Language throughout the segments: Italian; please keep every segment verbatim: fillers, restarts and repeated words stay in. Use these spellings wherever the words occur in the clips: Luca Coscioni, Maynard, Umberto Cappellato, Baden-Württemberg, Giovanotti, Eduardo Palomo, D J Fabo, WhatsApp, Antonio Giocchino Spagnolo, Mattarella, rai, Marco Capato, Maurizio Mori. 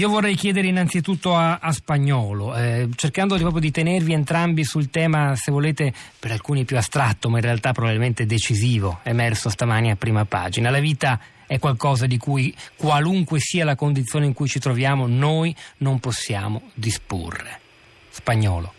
Io vorrei chiedere innanzitutto a, a Spagnolo, eh, cercando di, proprio di tenervi entrambi sul tema, se volete, per alcuni più astratto, ma in realtà probabilmente decisivo, emerso stamani a prima pagina. La vita è qualcosa di cui, qualunque sia la condizione in cui ci troviamo, noi non possiamo disporre. Spagnolo.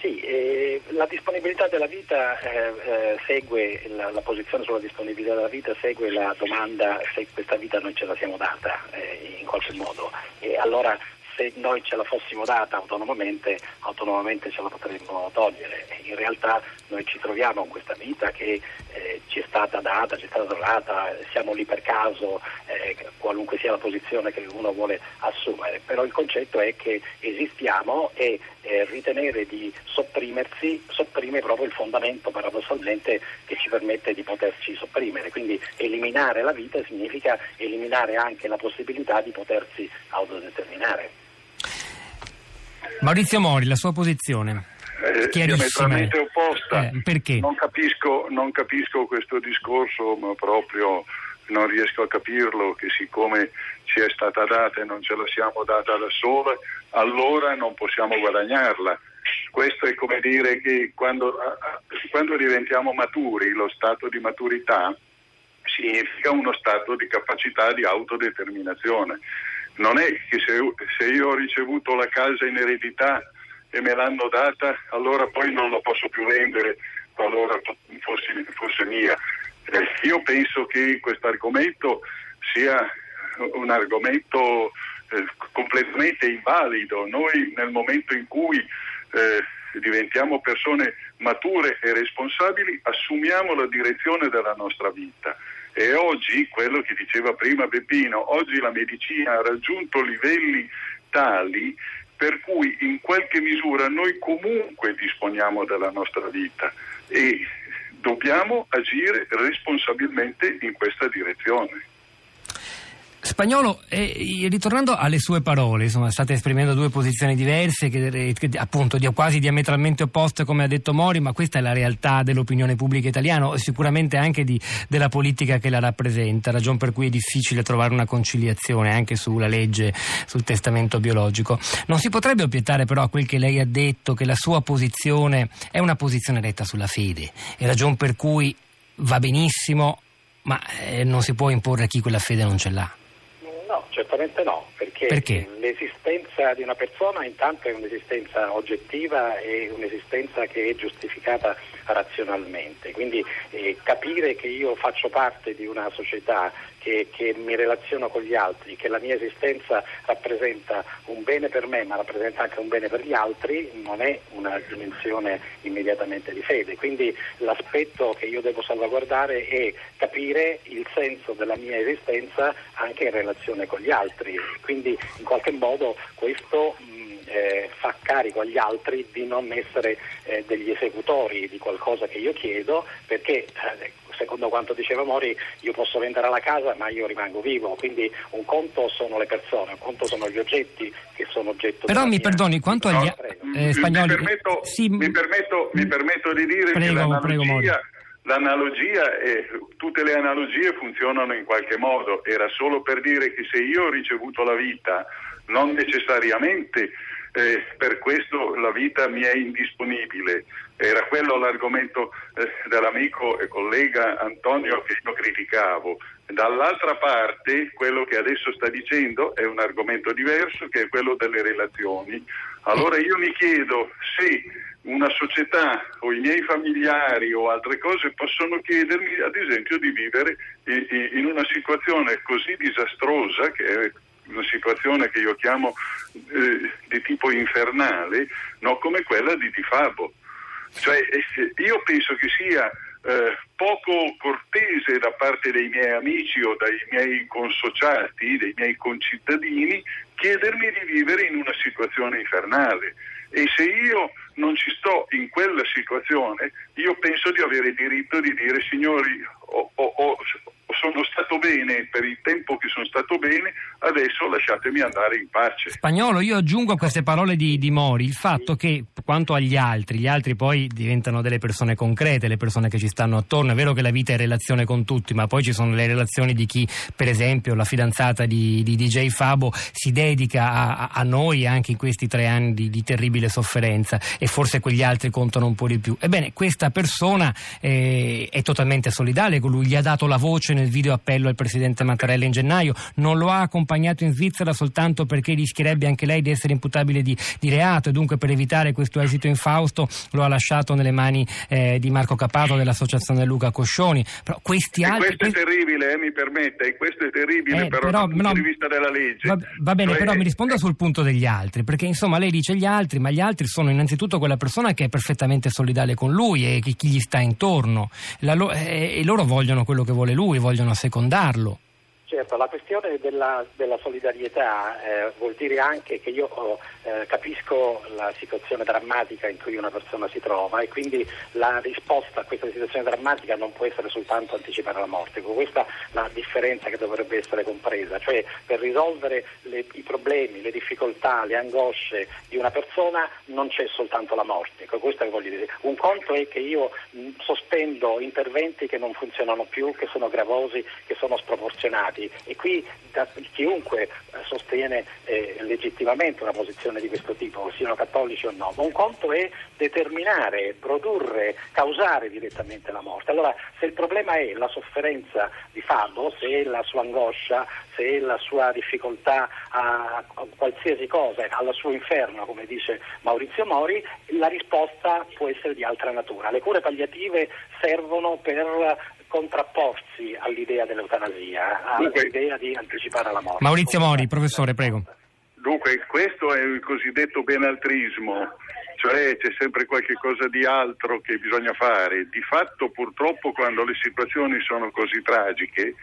Sì, eh, la disponibilità della vita eh, eh, segue, la, la posizione sulla disponibilità della vita segue la domanda se questa vita noi ce la siamo data eh, in qualche modo, e allora se noi ce la fossimo data autonomamente, autonomamente ce la potremmo togliere. In realtà noi ci troviamo con questa vita che eh, ci è stata data, ci è stata trovata, siamo lì per caso, eh, qualunque sia la posizione che uno vuole assumere, però il concetto è che esistiamo e Eh, ritenere di sopprimersi sopprime proprio il fondamento, paradossalmente, che ci permette di poterci sopprimere. Quindi eliminare la vita significa eliminare anche la possibilità di potersi autodeterminare. Maurizio Mori, la sua posizione eh, chiarissima, è opposta. Eh, perché? Non capisco, non capisco questo discorso, ma proprio non riesco a capirlo, che siccome ci è stata data e non ce la siamo data da sola, allora non possiamo guadagnarla. Questo è come dire che quando, quando diventiamo maturi, lo stato di maturità significa uno stato di capacità di autodeterminazione. Non è che se, se io ho ricevuto la casa in eredità e me l'hanno data, allora poi non la posso più vendere qualora fosse, fosse mia. Eh, io penso che questo argomento sia un argomento eh, completamente invalido. Noi nel momento in cui eh, diventiamo persone mature e responsabili assumiamo la direzione della nostra vita, e oggi, quello che diceva prima Beppino, oggi la medicina ha raggiunto livelli tali per cui in qualche misura noi comunque disponiamo della nostra vita e dobbiamo agire responsabilmente in questa direzione. Spagnolo, eh, ritornando alle sue parole, insomma, state esprimendo due posizioni diverse, che, che appunto quasi diametralmente opposte, come ha detto Mori, ma questa è la realtà dell'opinione pubblica italiana e sicuramente anche di, della politica che la rappresenta, ragion per cui è difficile trovare una conciliazione anche sulla legge, sul testamento biologico. Non si potrebbe obiettare però a quel che lei ha detto, che la sua posizione è una posizione retta sulla fede, e ragion per cui va benissimo, ma eh, non si può imporre a chi quella fede non ce l'ha. No, certamente no, perché, perché l'esistenza di una persona intanto è un'esistenza oggettiva e un'esistenza che è giustificata razionalmente, quindi eh, capire che io faccio parte di una società, che, che mi relaziono con gli altri, che la mia esistenza rappresenta un bene per me ma rappresenta anche un bene per gli altri, non è una dimensione immediatamente di fede. Quindi l'aspetto che io devo salvaguardare è capire il senso della mia esistenza anche in relazione con gli altri, quindi in qualche modo questo mh, eh, fa carico agli altri di non essere eh, degli esecutori di qualcosa che io chiedo, perché eh, secondo quanto diceva Mori, io posso vendere la casa ma io rimango vivo, quindi un conto sono le persone, un conto sono gli oggetti che sono oggetto. Però mi mia... perdoni, quanto agli no, eh, spagnoli mi permetto, sì. mi, permetto, mi permetto di dire prego, che l'analogia prego, L'analogia, eh, tutte le analogie funzionano in qualche modo. Era solo per dire che se io ho ricevuto la vita, non necessariamente eh, per questo la vita mi è indisponibile. Era quello l'argomento eh, dell'amico e collega Antonio che io criticavo. Dall'altra parte, quello che adesso sta dicendo è un argomento diverso, che è quello delle relazioni. Allora io mi chiedo se una società o i miei familiari o altre cose possono chiedermi, ad esempio, di vivere in una situazione così disastrosa, che è una situazione che io chiamo eh, di tipo infernale, no, come quella di Di Fabo. Cioè, io penso che sia eh, poco cortese da parte dei miei amici o dai miei consociati, dei miei concittadini, chiedermi di vivere in una situazione infernale. E se io non ci sto in quella situazione, io penso di avere diritto di dire: signori, ho, ho, ho, sono stato bene per il tempo che sono stato bene, adesso lasciatemi andare in pace. Spagnolo, io aggiungo a queste parole di, di Mori il fatto che, quanto agli altri, gli altri poi diventano delle persone concrete, le persone che ci stanno attorno. È vero che la vita è relazione con tutti, ma poi ci sono le relazioni di chi, per esempio, la fidanzata di, di D J Fabo si dedica a, a noi anche in questi tre anni di, di terribile sofferenza, e forse quegli altri contano un po' di più. Ebbene, questa persona eh, è totalmente solidale con lui, gli ha dato la voce nel video appello al presidente Mattarella in gennaio, non lo ha accompagnato in Svizzera soltanto perché rischierebbe anche lei di essere imputabile di, di reato, e dunque per evitare questo esito infausto lo ha lasciato nelle mani eh, di Marco Capato dell'associazione Luca Coscioni. Però questi e altri, questo è terribile, eh, mi permette, e questo è terribile eh, però, però dal punto no, di vista della legge. Va, va bene, cioè, però mi risponda sul punto degli altri, perché insomma lei dice gli altri, ma gli altri sono innanzitutto quella persona che è perfettamente solidale con lui e chi, chi gli sta intorno, la, eh, e loro vogliono quello che vuole lui, vogliono assecondarlo. Certo, la questione della, della solidarietà eh, vuol dire anche che io eh, capisco la situazione drammatica in cui una persona si trova, e quindi la risposta a questa situazione drammatica non può essere soltanto anticipare la morte. Questa è la differenza che dovrebbe essere compresa, cioè per risolvere le, i problemi, le difficoltà, le angosce di una persona non c'è soltanto la morte. Questo è che voglio dire. Un conto è che io mh, sospendo interventi che non funzionano più, che sono gravosi, che sono sproporzionati. E qui da, chiunque sostiene eh, legittimamente una posizione di questo tipo, siano cattolici o no, ma un conto è determinare, produrre, causare direttamente la morte. Allora, se il problema è la sofferenza di Fabo, se è la sua angoscia, se è la sua difficoltà a, a qualsiasi cosa, al suo inferno, come dice Maurizio Mori, la risposta può essere di altra natura. Le cure palliative servono per contrapporsi all'idea dell'eutanasia, all'idea di anticipare la morte. Maurizio Mori, professore, prego. Dunque, questo è il cosiddetto benaltrismo, cioè c'è sempre qualche cosa di altro che bisogna fare. Di fatto, purtroppo, quando le situazioni sono così tragiche,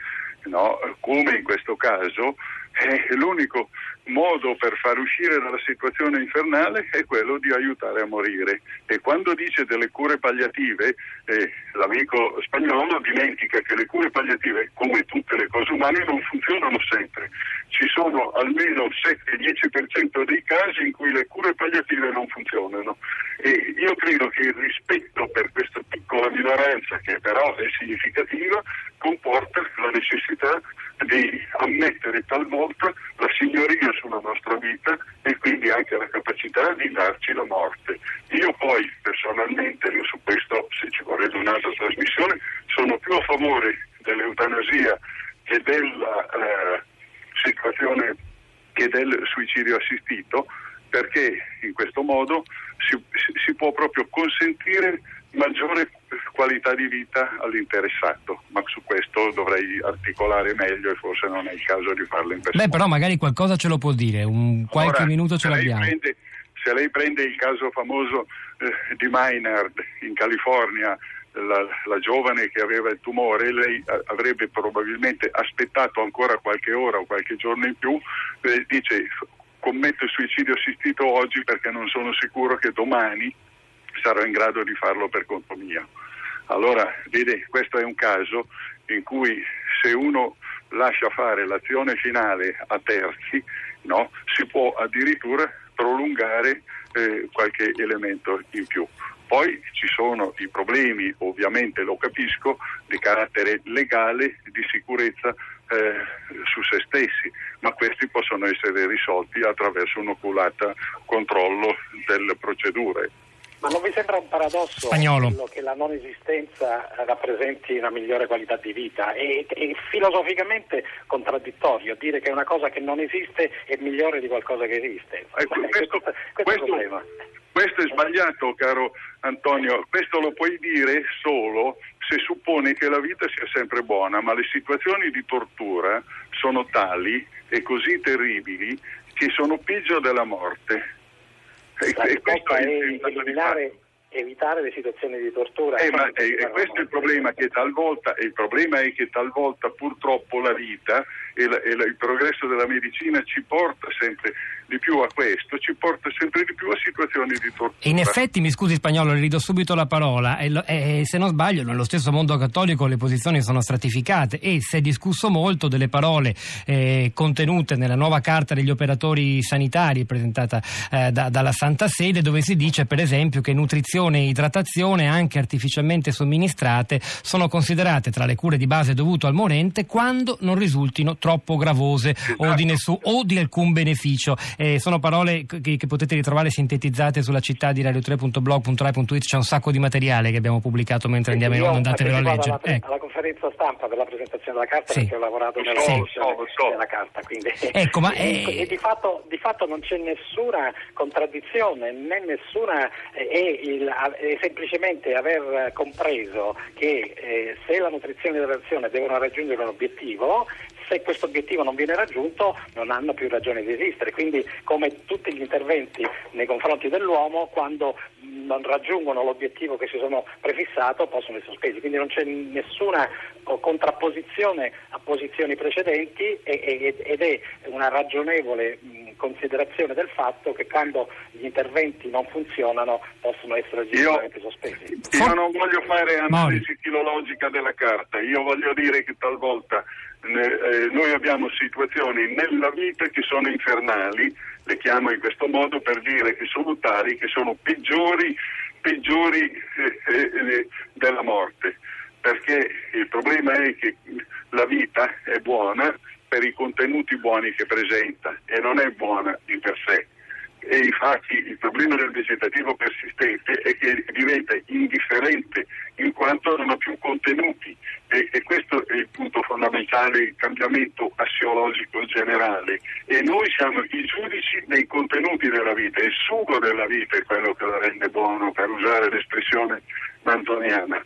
no, come in questo caso, eh, l'unico modo per far uscire dalla situazione infernale è quello di aiutare a morire. E quando dice delle cure palliative, eh, l'amico Spagnolo dimentica che le cure palliative, come tutte le cose umane, non funzionano sempre. Ci sono almeno sette dieci per cento dei casi in cui le cure palliative non funzionano, e io credo che il rispetto per questa piccola minoranza, che però è significativa, comporta la necessità di ammettere talvolta la signoria sulla nostra vita e quindi anche la capacità di darci la morte. Io poi personalmente, io su questo, se ci vorrebbe un'altra trasmissione, sono più a favore dell'eutanasia che della eh, situazione, che del suicidio assistito, perché in questo modo si, si può proprio consentire maggiore qualità di vita all'interessato, ma su questo dovrei articolare meglio, e forse non è il caso di farlo in persona. Beh, però magari qualcosa ce lo può dire, un qualche Ora, minuto ce l'abbiamo. Prende, se lei prende il caso famoso eh, di Maynard in California, La, la giovane che aveva il tumore, lei avrebbe probabilmente aspettato ancora qualche ora o qualche giorno in più, eh, dice commetto il suicidio assistito oggi perché non sono sicuro che domani sarò in grado di farlo per conto mio. Allora, vede, questo è un caso in cui se uno lascia fare l'azione finale a terzi, no, si può addirittura prolungare eh, qualche elemento in più. Poi ci sono i problemi, ovviamente lo capisco, di carattere legale, di sicurezza eh, su se stessi, ma questi possono essere risolti attraverso un oculato controllo delle procedure. Ma non vi sembra un paradosso Spagnolo, che la non esistenza rappresenti una migliore qualità di vita? È, è filosoficamente contraddittorio dire che una cosa che non esiste è migliore di qualcosa che esiste. Ecco, questo, questo, questo, questo è il problema. Questo è sbagliato, caro Antonio. Questo lo puoi dire solo se supponi che la vita sia sempre buona, ma le situazioni di tortura sono tali e così terribili che sono peggio della morte. E, e questo è eliminare, evitare le situazioni di tortura. Eh, ma, e questo è il problema che talvolta, e il problema è che talvolta purtroppo la vita e, la, e la, il progresso della medicina ci porta sempre di più a questo, ci porta sempre di più a situazioni di tortura. In effetti, mi scusi Spagnolo, le ridò subito la parola, e, lo, e se non sbaglio nello stesso mondo cattolico le posizioni sono stratificate e si è discusso molto delle parole eh, contenute nella nuova carta degli operatori sanitari presentata eh, da, dalla Santa Sede, dove si dice per esempio che nutrizione e idratazione anche artificialmente somministrate sono considerate tra le cure di base dovute al morente quando non risultino troppo gravose o di, nessun, o di alcun beneficio. Eh, sono parole che, che potete ritrovare sintetizzate sulla città di radio tre punto blog punto rai punto it, c'è un sacco di materiale che abbiamo pubblicato mentre quindi andiamo in onda, andatevelo a leggere. Alla, ecco. alla conferenza stampa per la presentazione della carta, sì. Perché ho lavorato nella sì. presentazione sì. Sì. della carta, quindi ecco, ma e, è... e di fatto di fatto non c'è nessuna contraddizione né nessuna eh, è, il, è semplicemente aver compreso che eh, se la nutrizione e l'idratazione devono raggiungere un obiettivo, se questo obiettivo non viene raggiunto non hanno più ragione di esistere, quindi come tutti gli interventi nei confronti dell'uomo, quando non raggiungono l'obiettivo che si sono prefissato possono essere sospesi, quindi non c'è nessuna contrapposizione a posizioni precedenti ed è una ragionevole considerazione del fatto che quando gli interventi non funzionano possono essere generalmente sospesi. Io non voglio fare analisi filologica della carta, io voglio dire che talvolta eh, noi abbiamo situazioni nella vita che sono infernali, le chiamo in questo modo per dire che sono tali, che sono peggiori, peggiori eh, eh, della morte, perché il problema è che la vita è buona per i contenuti buoni che presenta e non è buona di per sé. E infatti il problema del vegetativo persistente è che diventa indifferente in quanto non ha più contenuti, e, e questo è il punto fondamentale, il cambiamento assiologico generale, e noi siamo i giudici dei contenuti della vita, il sugo della vita è quello che la rende buono, per usare l'espressione mantoniana.